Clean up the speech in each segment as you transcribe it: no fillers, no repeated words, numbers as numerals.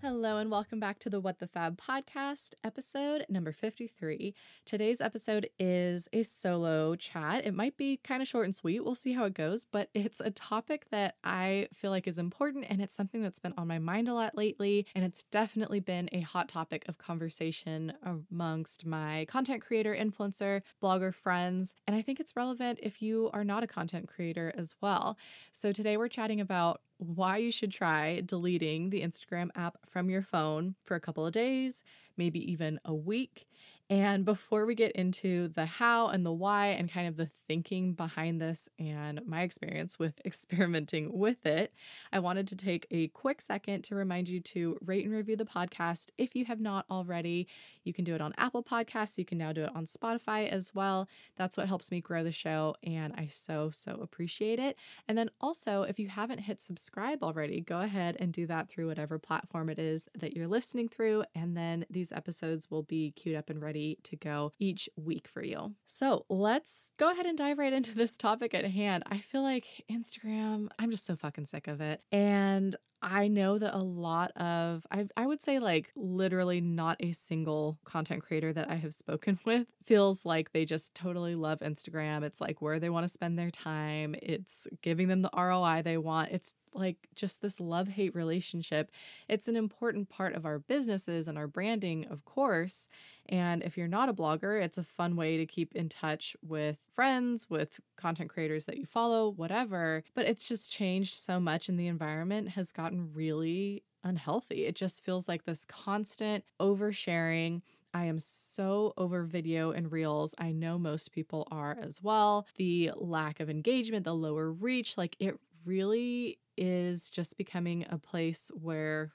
Hello and welcome back to the What the Fab podcast, episode number 53. Today's episode is a solo chat. It might be kind of short and sweet. We'll see how it goes, but it's a topic that I feel like is important, and it's something that's been on my mind a lot lately, and it's definitely been a hot topic of conversation amongst my content creator, influencer, blogger friends, and I think it's relevant if you are not a content creator as well. So today we're chatting about why you should try deleting the Instagram app from your phone for a couple of days, maybe even a week. And before we get into the how and the why and kind of the thinking behind this and my experience with experimenting with it, I wanted to take a quick second to remind you to rate and review the podcast if you have not already. You can do it on Apple Podcasts. You can now do it on Spotify as well. That's what helps me grow the show, and I so appreciate it. And then also, if you haven't hit subscribe already, go ahead and do that through whatever platform it is that you're listening through, and then these episodes will be queued up and ready to go each week for you. So let's go ahead and dive right into this topic at hand. I feel like Instagram, I'm just so fucking sick of it. And I know that a lot of, I would say like literally not a single content creator that I have spoken with feels like they just totally love Instagram. It's like where they want to spend their time. It's giving them the ROI they want. It's like just this love-hate relationship. It's an important part of our businesses and our branding, of course. And if you're not a blogger, it's a fun way to keep in touch with friends, with content creators that you follow, whatever. But it's just changed so much, and the environment has gotten really unhealthy. It just feels like this constant oversharing. I am so over video and reels. I know most people are as well. The lack of engagement, the lower reach, like it really is just becoming a place where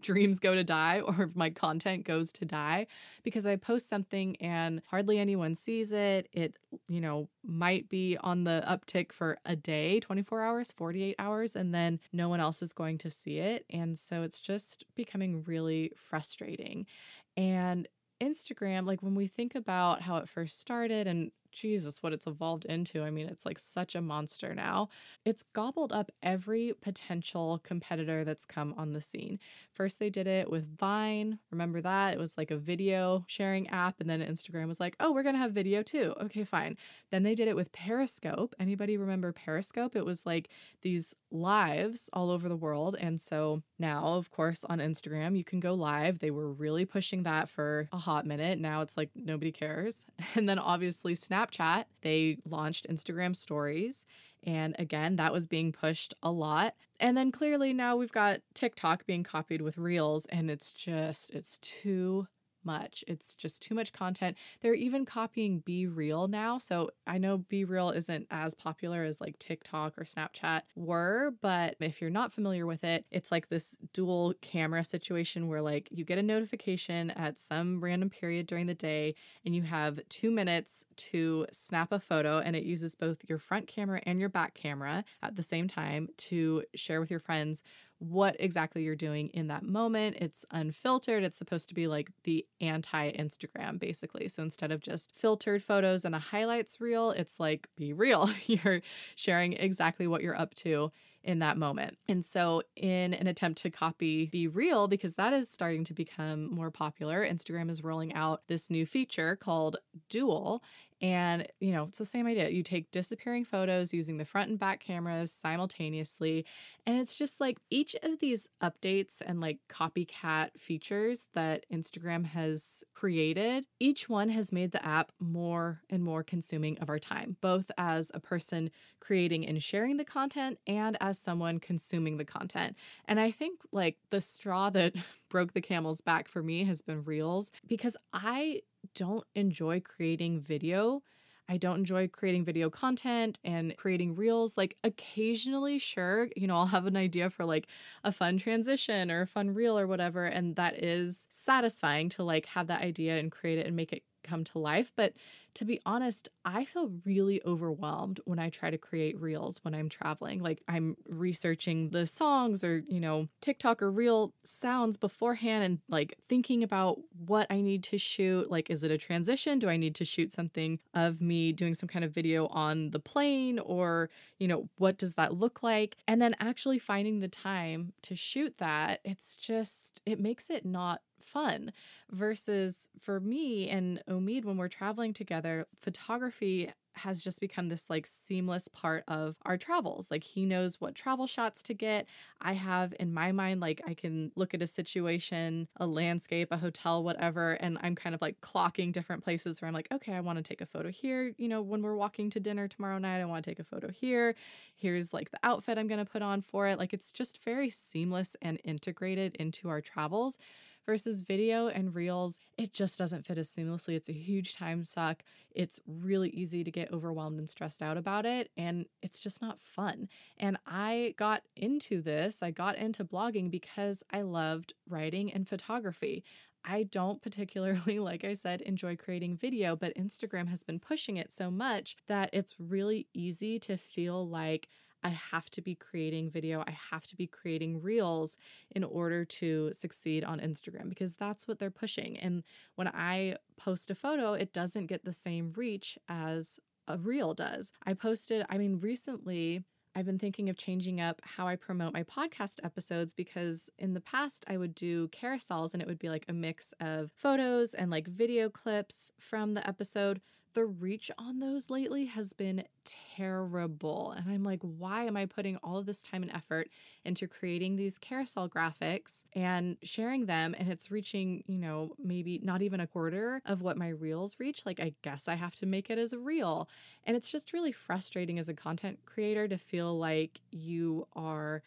dreams go to die, or my content goes to die, because I post something and hardly anyone sees it. It, you know, might be on the uptick for a day, 24 hours, 48 hours, and then no one else is going to see it. And so it's just becoming really frustrating. And Instagram, like when we think about how it first started and Jesus, what it's evolved into. I mean, it's like such a monster now. It's gobbled up every potential competitor that's come on the scene. First, they did it with Vine. Remember that? It was like a video sharing app. And then Instagram was like, oh, we're going to have video too. Okay, fine. Then they did it with Periscope. Anybody remember Periscope? It was like these lives all over the world. And so now, of course, on Instagram, you can go live. They were really pushing that for a hot minute. Now it's like nobody cares. And then obviously Snapchat, they launched Instagram stories. And again, that was being pushed a lot. And then clearly now we've got TikTok being copied with Reels, and it's too much. It's just too much content. They're even copying Be Real now. So I know Be Real isn't as popular as like TikTok or Snapchat were, but if you're not familiar with it, it's like this dual camera situation where like you get a notification at some random period during the day and you have 2 minutes to snap a photo, and it uses both your front camera and your back camera at the same time to share with your friends what exactly you're doing in that moment. It's unfiltered. It's supposed to be like the anti-Instagram, basically. So instead of just filtered photos and a highlights reel, it's like Be Real. You're sharing exactly what you're up to in that moment. And so in an attempt to copy Be Real, because that is starting to become more popular, Instagram is rolling out this new feature called Dual. And, you know, it's the same idea. You take disappearing photos using the front and back cameras simultaneously. And it's just like each of these updates and like copycat features that Instagram has created, each one has made the app more and more consuming of our time, both as a person creating and sharing the content and as someone consuming the content. And I think like the straw that broke the camel's back for me has been Reels, because I don't enjoy creating video. I don't enjoy creating video content and creating reels. Like occasionally, sure, you know, I'll have an idea for like a fun transition or a fun reel or whatever. And that is satisfying to like have that idea and create it and make it come to life. But to be honest, I feel really overwhelmed when I try to create reels when I'm traveling. Like, I'm researching the songs or, you know, TikTok or reel sounds beforehand and like thinking about what I need to shoot. Like, is it a transition? Do I need to shoot something of me doing some kind of video on the plane, or, you know, what does that look like? And then actually finding the time to shoot that, it's just, it makes it not fun. Versus for me and Omid, when we're traveling together, photography has just become this like seamless part of our travels. Like, he knows what travel shots to get. I have in my mind, like, I can look at a situation, a landscape, a hotel, whatever, and I'm kind of like clocking different places where I'm like, okay, I want to take a photo here. You know, when we're walking to dinner tomorrow night, I want to take a photo here. Here's like the outfit I'm going to put on for it. Like, it's just very seamless and integrated into our travels. Versus video and reels, it just doesn't fit as seamlessly. It's a huge time suck. It's really easy to get overwhelmed and stressed out about it. And it's just not fun. And I got into this, I got into blogging because I loved writing and photography. I don't particularly, like I said, enjoy creating video, but Instagram has been pushing it so much that it's really easy to feel like I have to be creating video, I have to be creating reels in order to succeed on Instagram, because that's what they're pushing. And when I post a photo, it doesn't get the same reach as a reel does. Recently, I've been thinking of changing up how I promote my podcast episodes, because in the past I would do carousels and it would be like a mix of photos and like video clips from the episode. The reach on those lately has been terrible. And I'm like, why am I putting all of this time and effort into creating these carousel graphics and sharing them? And it's reaching, you know, maybe not even a quarter of what my reels reach. Like, I guess I have to make it as a reel. And it's just really frustrating as a content creator to feel like you are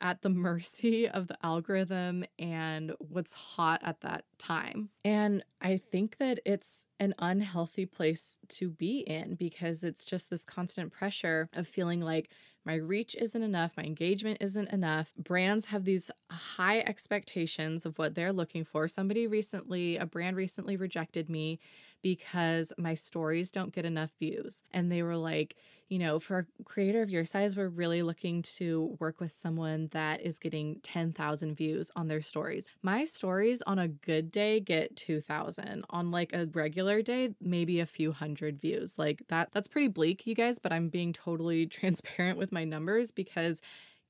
at the mercy of the algorithm and what's hot at that time. And I think that it's an unhealthy place to be in, because it's just this constant pressure of feeling like my reach isn't enough, my engagement isn't enough. Brands have these high expectations of what they're looking for. A brand recently rejected me because my stories don't get enough views. And they were like, you know, for a creator of your size, we're really looking to work with someone that is getting 10,000 views on their stories. My stories on a good day get 2,000. On like a regular day, maybe a few hundred views. Like, that's pretty bleak, you guys, but I'm being totally transparent with my numbers, because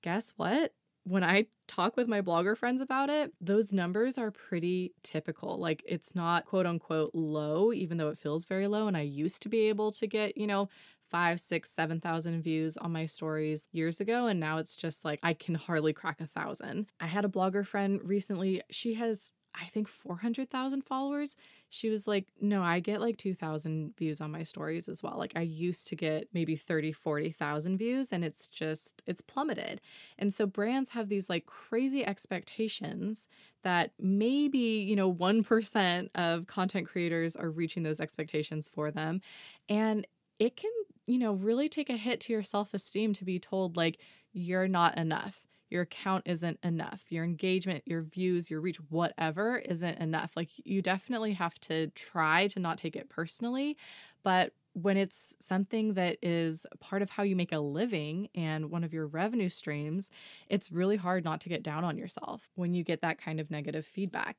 guess what? When I talk with my blogger friends about it, those numbers are pretty typical. Like, it's not quote unquote low, even though it feels very low. And I used to be able to get, you know, 5, 6, 7,000 views on my stories years ago. And now it's just like, I can hardly crack 1,000. I had a blogger friend recently. She has, I think, 400,000 followers. She was like, no, I get like 2,000 views on my stories as well. Like, I used to get maybe 30, 40,000 views, and it's just, it's plummeted. And so brands have these like crazy expectations that maybe, you know, 1% of content creators are reaching those expectations for them. And it can, you know, really take a hit to your self-esteem to be told like, you're not enough. Your account isn't enough. Your engagement, your views, your reach, whatever isn't enough. Like, you definitely have to try to not take it personally. But when it's something that is part of how you make a living and one of your revenue streams, it's really hard not to get down on yourself when you get that kind of negative feedback.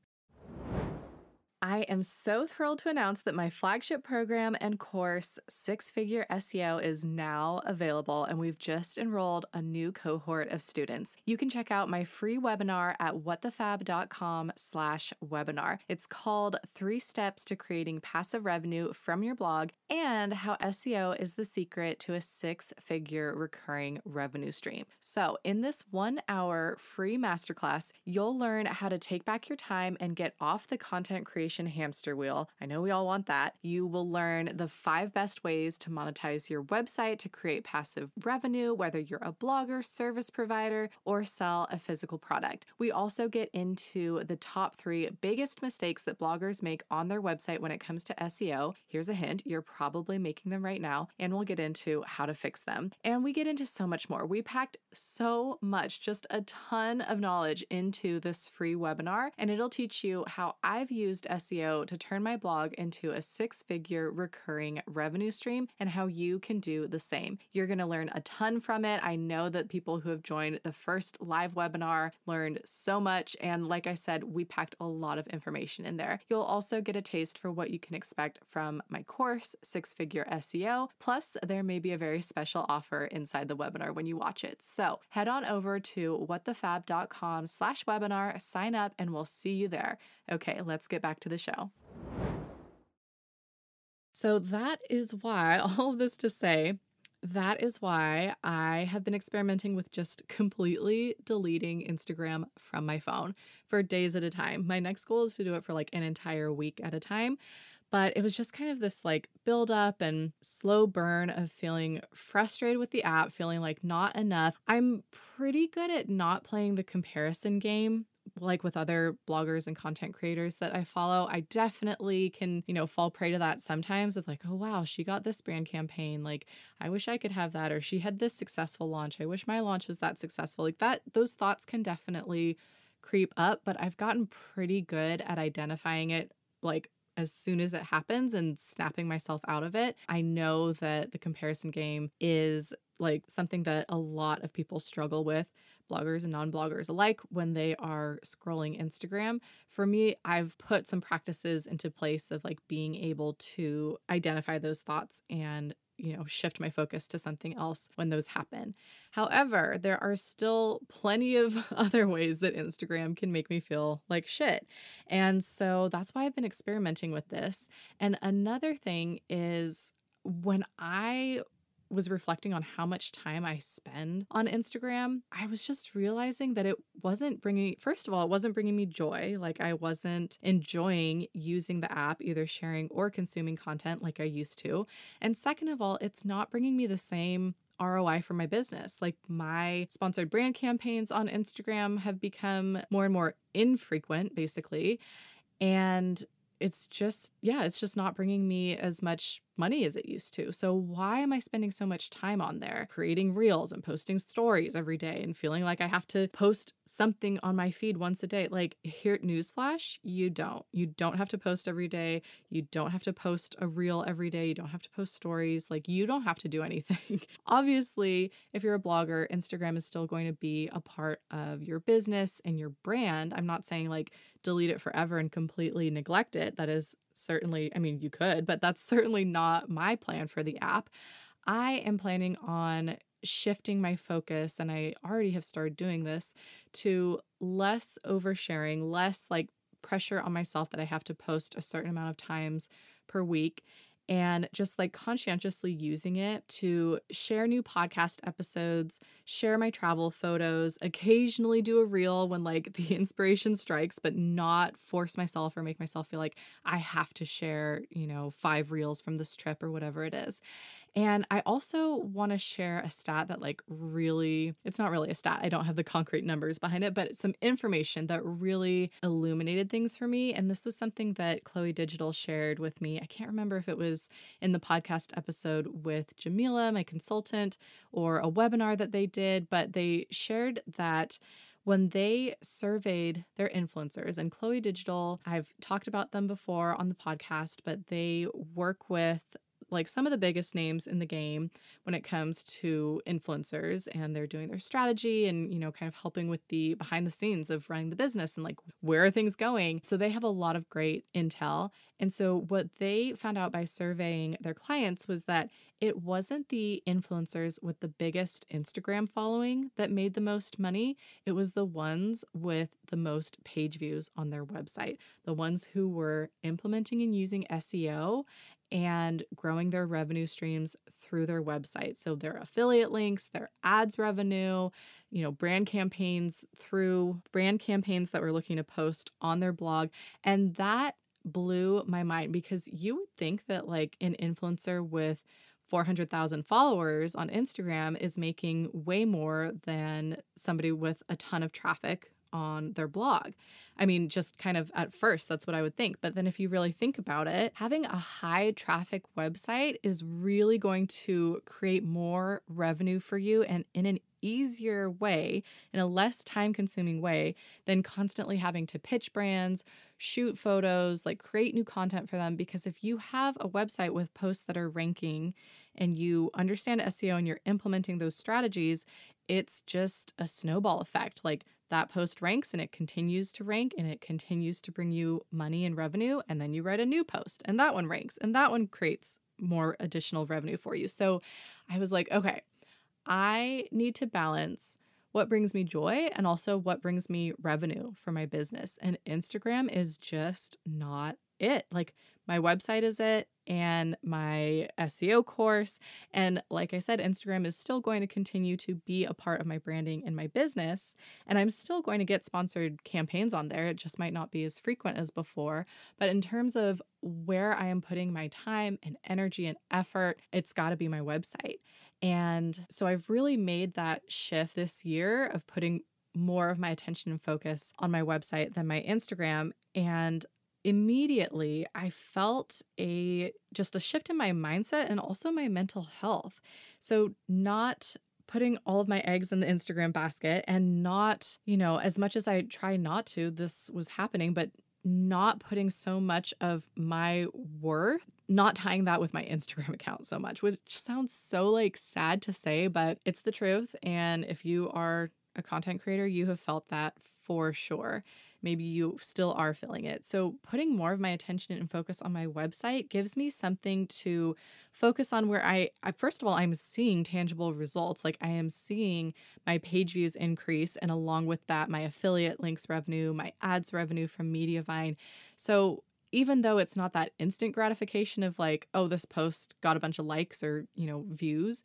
I am so thrilled to announce that my flagship program and course, Six Figure SEO, is now available, and we've just enrolled a new cohort of students. You can check out my free webinar at whatthefab.com/webinar. It's called 3 Steps to Creating Passive Revenue from Your Blog and How SEO is the Secret to a 6-Figure Recurring Revenue Stream. So in this 1-hour free masterclass, you'll learn how to take back your time and get off the content creation hamster wheel. I know we all want that. You will learn the 5 best ways to monetize your website to create passive revenue, whether you're a blogger, service provider, or sell a physical product. We also get into the top 3 biggest mistakes that bloggers make on their website when it comes to SEO. Here's a hint. You're probably making them right now, and we'll get into how to fix them. And we get into so much more. We packed so much, just a ton of knowledge into this free webinar, and it'll teach you how I've used SEO to turn my blog into a six-figure recurring revenue stream and how you can do the same. You're going to learn a ton from it. I know that people who have joined the first live webinar learned so much, and like I said, we packed a lot of information in there. You'll also get a taste for what you can expect from my course, Six Figure SEO, plus there may be a very special offer inside the webinar when you watch it. So head on over to whatthefab.com/webinar, sign up, and we'll see you there. Okay, let's get back to the show. So that is why, all of this to say, that is why I have been experimenting with just completely deleting Instagram from my phone for days at a time. My next goal is to do it for like an entire week at a time. But it was just kind of this like build up and slow burn of feeling frustrated with the app, feeling like not enough. I'm pretty good at not playing the comparison game, like with other bloggers and content creators that I follow. I definitely can, you know, fall prey to that sometimes of like, oh, wow, she got this brand campaign. Like, I wish I could have that. Or she had this successful launch. I wish my launch was that successful. Like that, those thoughts can definitely creep up, but I've gotten pretty good at identifying it like as soon as it happens and snapping myself out of it. I know that the comparison game is like something that a lot of people struggle with, bloggers and non-bloggers alike, when they are scrolling Instagram. For me, I've put some practices into place of like being able to identify those thoughts and, you know, shift my focus to something else when those happen. However, there are still plenty of other ways that Instagram can make me feel like shit. And so that's why I've been experimenting with this. And another thing is when I was reflecting on how much time I spend on Instagram, I was just realizing that it wasn't bringing, first of all, it wasn't bringing me joy. Like I wasn't enjoying using the app, either sharing or consuming content like I used to. And second of all, it's not bringing me the same ROI for my business. Like my sponsored brand campaigns on Instagram have become more and more infrequent, basically. And it's just, yeah, it's just not bringing me as much money as it used to. So why am I spending so much time on there, creating reels and posting stories every day and feeling like I have to post something on my feed once a day? Like, here at Newsflash, you don't. You don't have to post every day. You don't have to post a reel every day. You don't have to post stories. Like, you don't have to do anything. Obviously, if you're a blogger, Instagram is still going to be a part of your business and your brand. I'm not saying like delete it forever and completely neglect it. That is certainly, I mean, you could, but that's certainly not my plan for the app. I am planning on shifting my focus, and I already have started doing this, to less oversharing, less like pressure on myself that I have to post a certain amount of times per week, and just like conscientiously using it to share new podcast episodes, share my travel photos, occasionally do a reel when like the inspiration strikes, but not force myself or make myself feel like I have to share, you know, 5 reels from this trip or whatever it is. And I also want to share a stat that like really, it's not really a stat, I don't have the concrete numbers behind it, but it's some information that really illuminated things for me. And this was something that Chloe Digital shared with me. I can't remember if it was in the podcast episode with Jamila, my consultant, or a webinar that they did, but they shared that when they surveyed their influencers, and Chloe Digital, I've talked about them before on the podcast, but they work with like some of the biggest names in the game when it comes to influencers, and they're doing their strategy and, you know, kind of helping with the behind the scenes of running the business and like where are things going. So they have a lot of great intel. And so what they found out by surveying their clients was that it wasn't the influencers with the biggest Instagram following that made the most money. It was the ones with the most page views on their website, the ones who were implementing and using SEO and growing their revenue streams through their website. So their affiliate links, their ads revenue, you know, brand campaigns through brand campaigns that were looking to post on their blog. And that blew my mind, because you would think that like an influencer with 400,000 followers on Instagram is making way more than somebody with a ton of traffic on their blog. I mean, just kind of at first, that's what I would think. But then if you really think about it, having a high traffic website is really going to create more revenue for you and in an easier way, in a less time-consuming way than constantly having to pitch brands, shoot photos, like create new content for them. Because if you have a website with posts that are ranking and you understand SEO and you're implementing those strategies, it's just a snowball effect. Like that post ranks and it continues to rank and it continues to bring you money and revenue. And then you write a new post and that one ranks and that one creates more additional revenue for you. So I was like, okay, I need to balance what brings me joy and also what brings me revenue for my business. And Instagram is just not it. Like my website is it and my SEO course. And like I said, Instagram is still going to continue to be a part of my branding and my business. And I'm still going to get sponsored campaigns on there. It just might not be as frequent as before. But in terms of where I am putting my time and energy and effort, it's got to be my website. And so I've really made that shift this year of putting more of my attention and focus on my website than my Instagram. And immediately I felt just a shift in my mindset and also my mental health. So not putting all of my eggs in the Instagram basket and not, as much as I try not to, this was happening, but not putting so much of my worth, not tying that with my Instagram account so much, which sounds so like sad to say, but it's the truth. And if you are a content creator, you have felt that for sure. Maybe you still are feeling it. So putting more of my attention and focus on my website gives me something to focus on where first of all, I'm seeing tangible results. Like I am seeing my page views increase. And along with that, my affiliate links revenue, my ads revenue from Mediavine. So even though it's not that instant gratification of like, oh, this post got a bunch of likes or, views,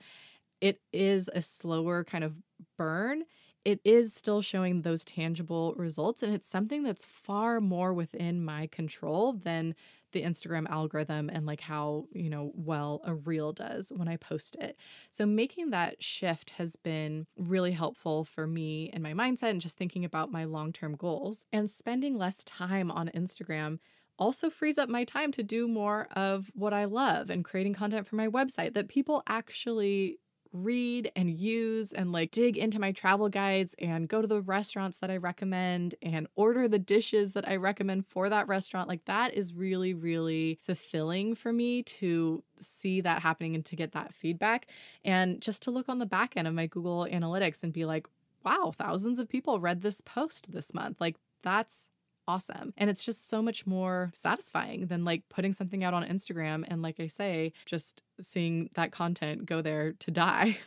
it is a slower kind of burn. It is still showing those tangible results, and it's something that's far more within my control than the Instagram algorithm and like how, well a reel does when I post it. So making that shift has been really helpful for me and my mindset and just thinking about my long-term goals. And spending less time on Instagram also frees up my time to do more of what I love and creating content for my website that people actually read and use, and like dig into my travel guides and go to the restaurants that I recommend and order the dishes that I recommend for that restaurant. Like that is really, really fulfilling for me to see that happening and to get that feedback and just to look on the back end of my Google Analytics and be like, wow, thousands of people read this post this month. Like that's awesome. And it's just so much more satisfying than like putting something out on Instagram and, like I say, just seeing that content go there to die.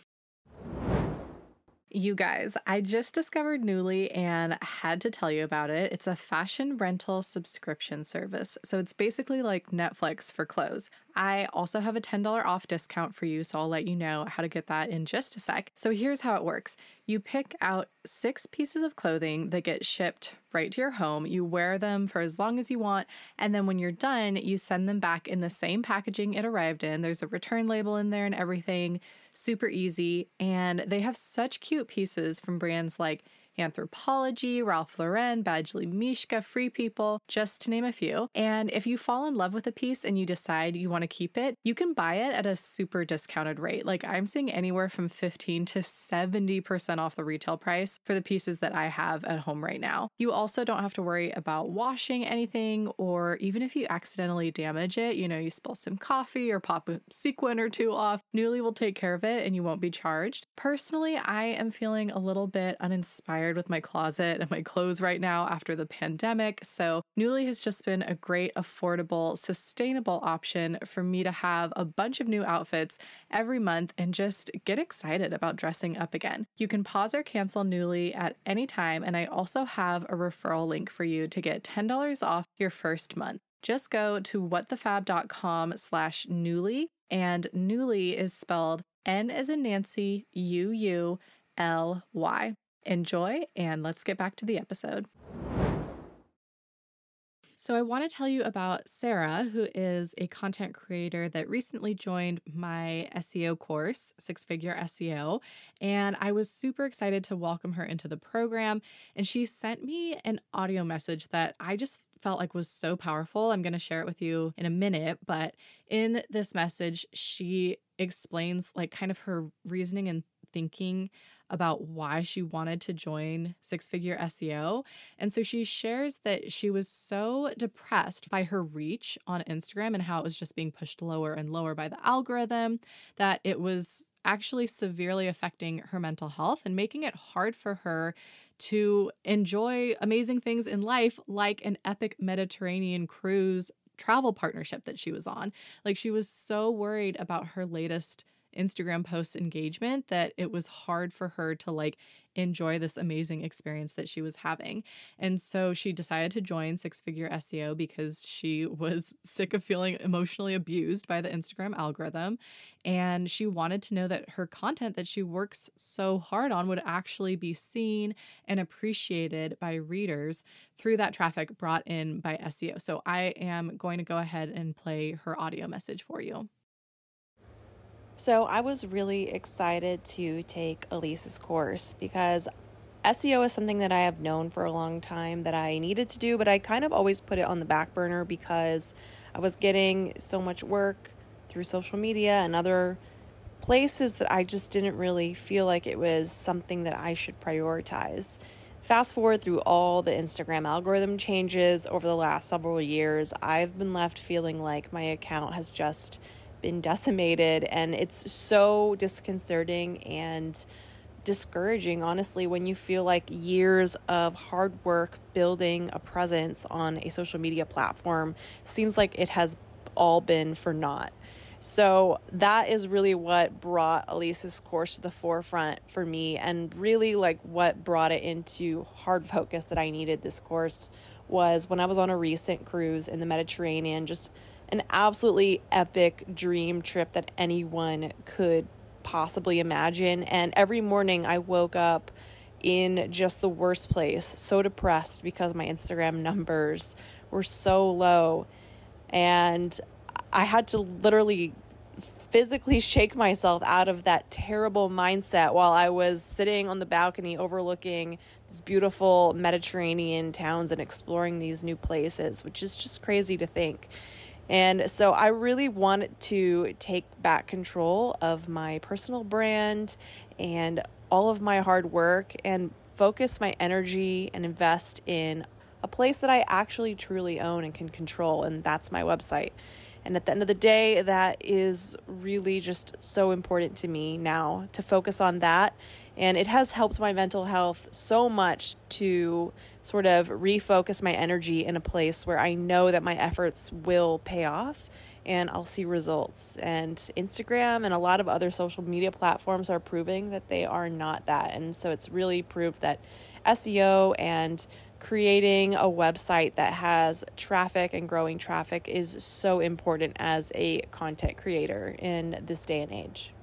You guys, I just discovered Nuuly and had to tell you about it. It's a fashion rental subscription service. So it's basically like Netflix for clothes. I also have a $10 off discount for you, so I'll let you know how to get that in just a sec. So here's how it works. You pick out 6 pieces of clothing that get shipped right to your home. You wear them for as long as you want, and then when you're done, you send them back in the same packaging it arrived in. There's a return label in there and everything. Super easy, and they have such cute pieces from brands like Anthropology, Ralph Lauren, Badgley Mishka, Free People, just to name a few. And if you fall in love with a piece and you decide you want to keep it, you can buy it at a super discounted rate. Like I'm seeing anywhere from 15 to 70% off the retail price for the pieces that I have at home right now. You also don't have to worry about washing anything, or even if you accidentally damage it, you spill some coffee or pop a sequin or two off, Nuuly will take care of it and you won't be charged. Personally, I am feeling a little bit uninspired with my closet and my clothes right now after the pandemic. So Nuuly has just been a great, affordable, sustainable option for me to have a bunch of new outfits every month and just get excited about dressing up again. You can pause or cancel Nuuly at any time, and I also have a referral link for you to get $10 off your first month. Just go to whatthefab.com/Nuuly, and Nuuly is spelled N as in Nancy, UULY. Enjoy, and let's get back to the episode. So I want to tell you about Sarah, who is a content creator that recently joined my SEO course, Six Figure SEO, and I was super excited to welcome her into the program. And she sent me an audio message that I just felt like was so powerful. I'm going to share it with you in a minute, but in this message, she explains like kind of her reasoning and thinking about why she wanted to join Six Figure SEO. And so she shares that she was so depressed by her reach on Instagram and how it was just being pushed lower and lower by the algorithm that it was actually severely affecting her mental health and making it hard for her to enjoy amazing things in life, like an epic Mediterranean cruise travel partnership that she was on. Like, she was so worried about her latest Instagram post engagement that it was hard for her to like enjoy this amazing experience that she was having. And so she decided to join Six Figure SEO because she was sick of feeling emotionally abused by the Instagram algorithm. And she wanted to know that her content that she works so hard on would actually be seen and appreciated by readers through that traffic brought in by SEO. So I am going to go ahead and play her audio message for you. So I was really excited to take Elise's course because SEO is something that I have known for a long time that I needed to do, but I kind of always put it on the back burner because I was getting so much work through social media and other places that I just didn't really feel like it was something that I should prioritize. Fast forward through all the Instagram algorithm changes over the last several years, I've been left feeling like my account has just been decimated, and it's so disconcerting and discouraging, honestly, when you feel like years of hard work building a presence on a social media platform seems like it has all been for naught. So that is really what brought Elise's course to the forefront for me, and really like what brought it into hard focus that I needed this course was when I was on a recent cruise in the Mediterranean, just an absolutely epic dream trip that anyone could possibly imagine. And every morning I woke up in just the worst place, so depressed because my Instagram numbers were so low. And I had to literally physically shake myself out of that terrible mindset while I was sitting on the balcony overlooking these beautiful Mediterranean towns and exploring these new places, which is just crazy to think. And so I really wanted to take back control of my personal brand and all of my hard work and focus my energy and invest in a place that I actually truly own and can control, and that's my website. And at the end of the day, that is really just so important to me now to focus on that. And it has helped my mental health so much to sort of refocus my energy in a place where I know that my efforts will pay off and I'll see results. And Instagram and a lot of other social media platforms are proving that they are not that. And so it's really proved that SEO and creating a website that has traffic and growing traffic is so important as a content creator in this day and age.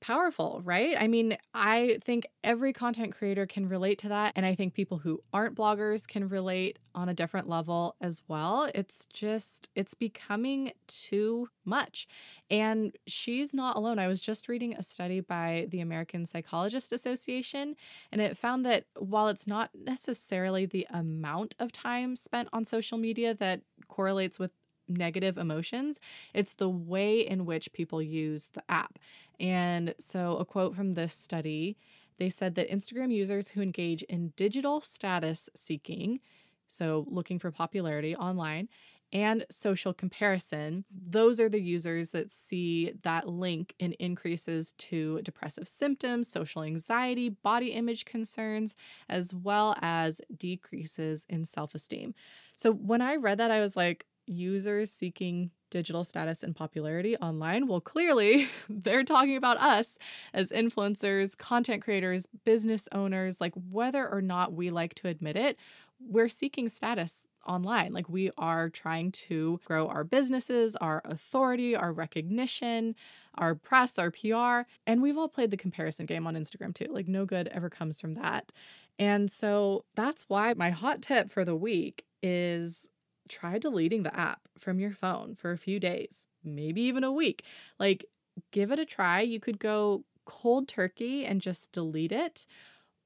Powerful, right? I mean, I think every content creator can relate to that. And I think people who aren't bloggers can relate on a different level as well. It's just, it's becoming too much. And she's not alone. I was just reading a study by the American Psychologists Association, and it found that while it's not necessarily the amount of time spent on social media that correlates with negative emotions, it's the way in which people use the app. And so a quote from this study, they said that Instagram users who engage in digital status seeking, so looking for popularity online, and social comparison, those are the users that see that link in increases to depressive symptoms, social anxiety, body image concerns, as well as decreases in self-esteem. So when I read that, I was like, users seeking digital status and popularity online? Well, clearly they're talking about us as influencers, content creators, business owners. Like, whether or not we like to admit it, we're seeking status online. Like, we are trying to grow our businesses, our authority, our recognition, our press, our PR. And we've all played the comparison game on Instagram too. Like, no good ever comes from that. And so that's why my hot tip for the week is try deleting the app from your phone for a few days, maybe even a week. Like, give it a try. You could go cold turkey and just delete it.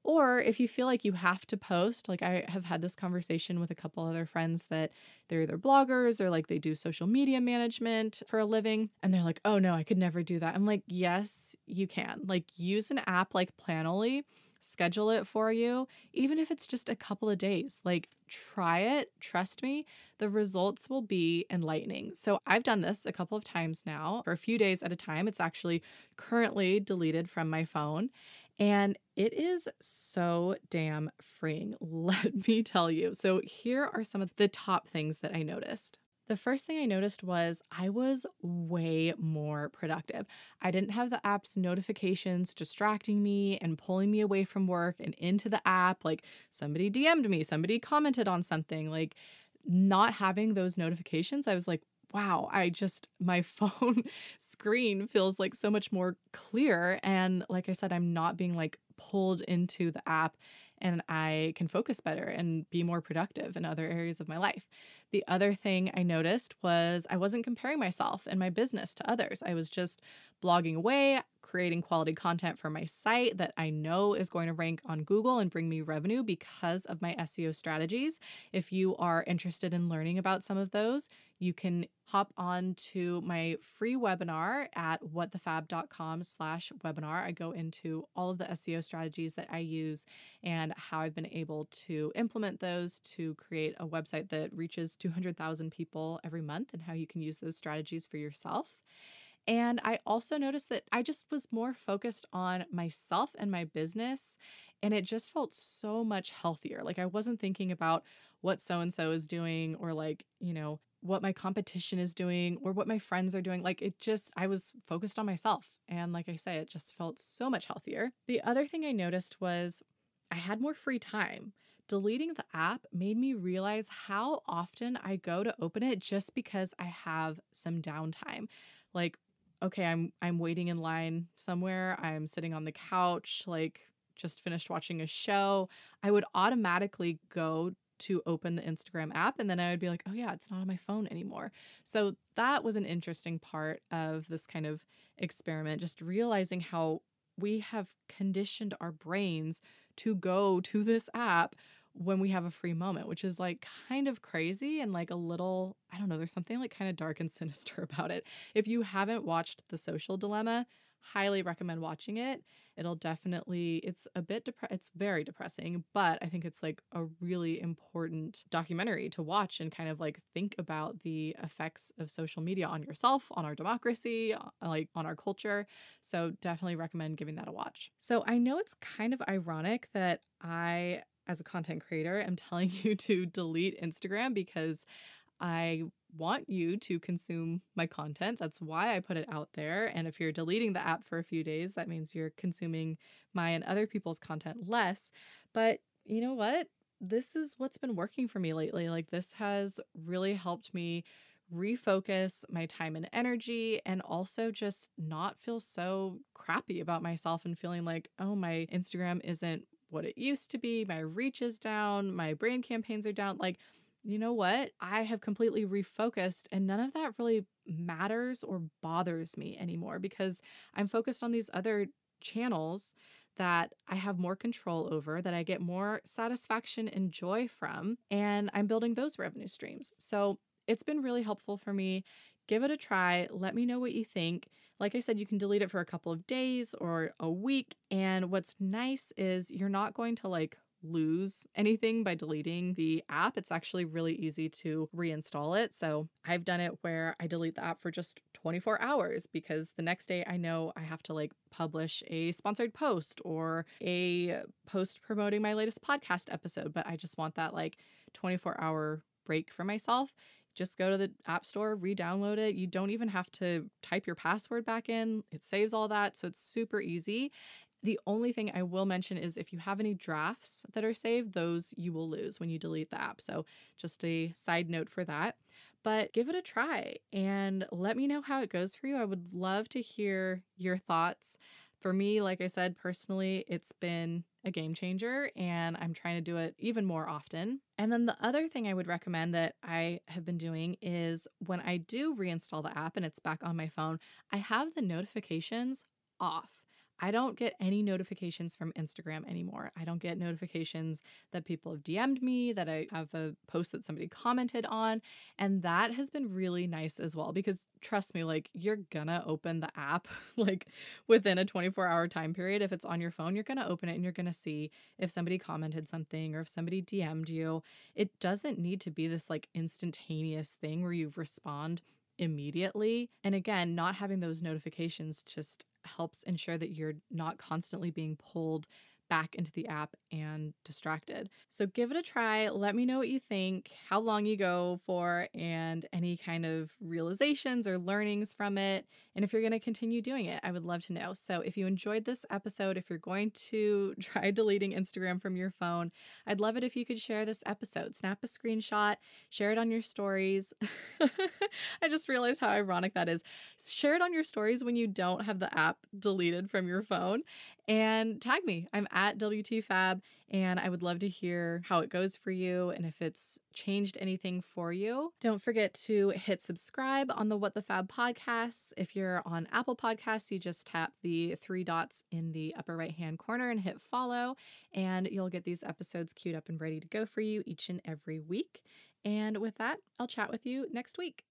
Or if you feel like you have to post, like I have had this conversation with a couple other friends that they're either bloggers or like they do social media management for a living. And they're like, oh no, I could never do that. I'm like, yes, you can. Like, use an app like Planoly, schedule it for you, even if it's just a couple of days. Like, try it. Trust me, the results will be enlightening. So I've done this a couple of times now for a few days at a time. It's actually currently deleted from my phone. And it is so damn freeing, let me tell you. So here are some of the top things that I noticed. The first thing I noticed was I was way more productive. I didn't have the app's notifications distracting me and pulling me away from work and into the app. Like, somebody DM'd me, somebody commented on something. Like, not having those notifications, I was like, wow, my phone screen feels like so much more clear. And like I said, I'm not being like pulled into the app, and I can focus better and be more productive in other areas of my life. The other thing I noticed was I wasn't comparing myself and my business to others. I was just blogging away, creating quality content for my site that I know is going to rank on Google and bring me revenue because of my SEO strategies. If you are interested in learning about some of those, you can hop on to my free webinar at whatthefab.com/webinar. I go into all of the SEO strategies that I use and how I've been able to implement those to create a website that reaches 200,000 people every month, and how you can use those strategies for yourself. And I also noticed that I just was more focused on myself and my business, and it just felt so much healthier. Like, I wasn't thinking about what so-and-so is doing, or like, you know, what my competition is doing, or what my friends are doing. Like, I was focused on myself. And like I say, it just felt so much healthier. The other thing I noticed was I had more free time. Deleting the app made me realize how often I go to open it just because I have some downtime. Like, okay, I'm waiting in line somewhere. I'm sitting on the couch, like just finished watching a show. I would automatically go to open the Instagram app, and then I would be like, oh yeah, it's not on my phone anymore. So that was an interesting part of this kind of experiment, just realizing how we have conditioned our brains to go to this app when we have a free moment, which is like kind of crazy and like a little, I don't know, there's something like kind of dark and sinister about it. If you haven't watched The Social Dilemma, highly recommend watching it. It'll definitely, it's very depressing, but I think it's like a really important documentary to watch and kind of like think about the effects of social media on yourself, on our democracy, like on our culture. So definitely recommend giving that a watch. So I know it's kind of ironic that I, as a content creator, am telling you to delete Instagram because I want you to consume my content. That's why I put it out there. And if you're deleting the app for a few days, that means you're consuming my and other people's content less. But you know what? This is what's been working for me lately. Like, this has really helped me refocus my time and energy, and also just not feel so crappy about myself and feeling like, oh, my Instagram isn't what it used to be. My reach is down. My brand campaigns are down. Like, you know what? I have completely refocused, and none of that really matters or bothers me anymore because I'm focused on these other channels that I have more control over, that I get more satisfaction and joy from, and I'm building those revenue streams. So it's been really helpful for me. Give it a try. Let me know what you think. Like I said, you can delete it for a couple of days or a week. And what's nice is you're not going to like lose anything by deleting the app. It's actually really easy to reinstall it. So I've done it where I delete the app for just 24 hours because the next day I know I have to like publish a sponsored post or a post promoting my latest podcast episode, but I just want that like 24-hour break for myself. Just go to the app store, re-download it. You don't even have to type your password back in. It saves all that. So it's super easy. The only thing I will mention is if you have any drafts that are saved, those you will lose when you delete the app. So just a side note for that. But give it a try and let me know how it goes for you. I would love to hear your thoughts. For me, like I said, personally, it's been a game changer and I'm trying to do it even more often. And then the other thing I would recommend that I have been doing is when I do reinstall the app and it's back on my phone, I have the notifications off. I don't get any notifications from Instagram anymore. I don't get notifications that people have DM'd me, that I have a post that somebody commented on. And that has been really nice as well, because trust me, like you're gonna open the app like within a 24-hour time period. If it's on your phone, you're gonna open it and you're gonna see if somebody commented something or if somebody DM'd you. It doesn't need to be this like instantaneous thing where you respond immediately. And again, not having those notifications just helps ensure that you're not constantly being pulled back into the app and distracted. So give it a try. Let me know what you think, how long you go for, and any kind of realizations or learnings from it. And if you're going to continue doing it, I would love to know. So if you enjoyed this episode, if you're going to try deleting Instagram from your phone, I'd love it if you could share this episode. Snap a screenshot, share it on your stories. I just realized how ironic that is. Share it on your stories when you don't have the app deleted from your phone. And tag me. I'm at WTFab, and I would love to hear how it goes for you and if it's changed anything for you. Don't forget to hit subscribe on the What the Fab podcast. If you're on Apple Podcasts, you just tap the 3 dots in the upper right-hand corner and hit follow, and you'll get these episodes queued up and ready to go for you each and every week. And with that, I'll chat with you next week.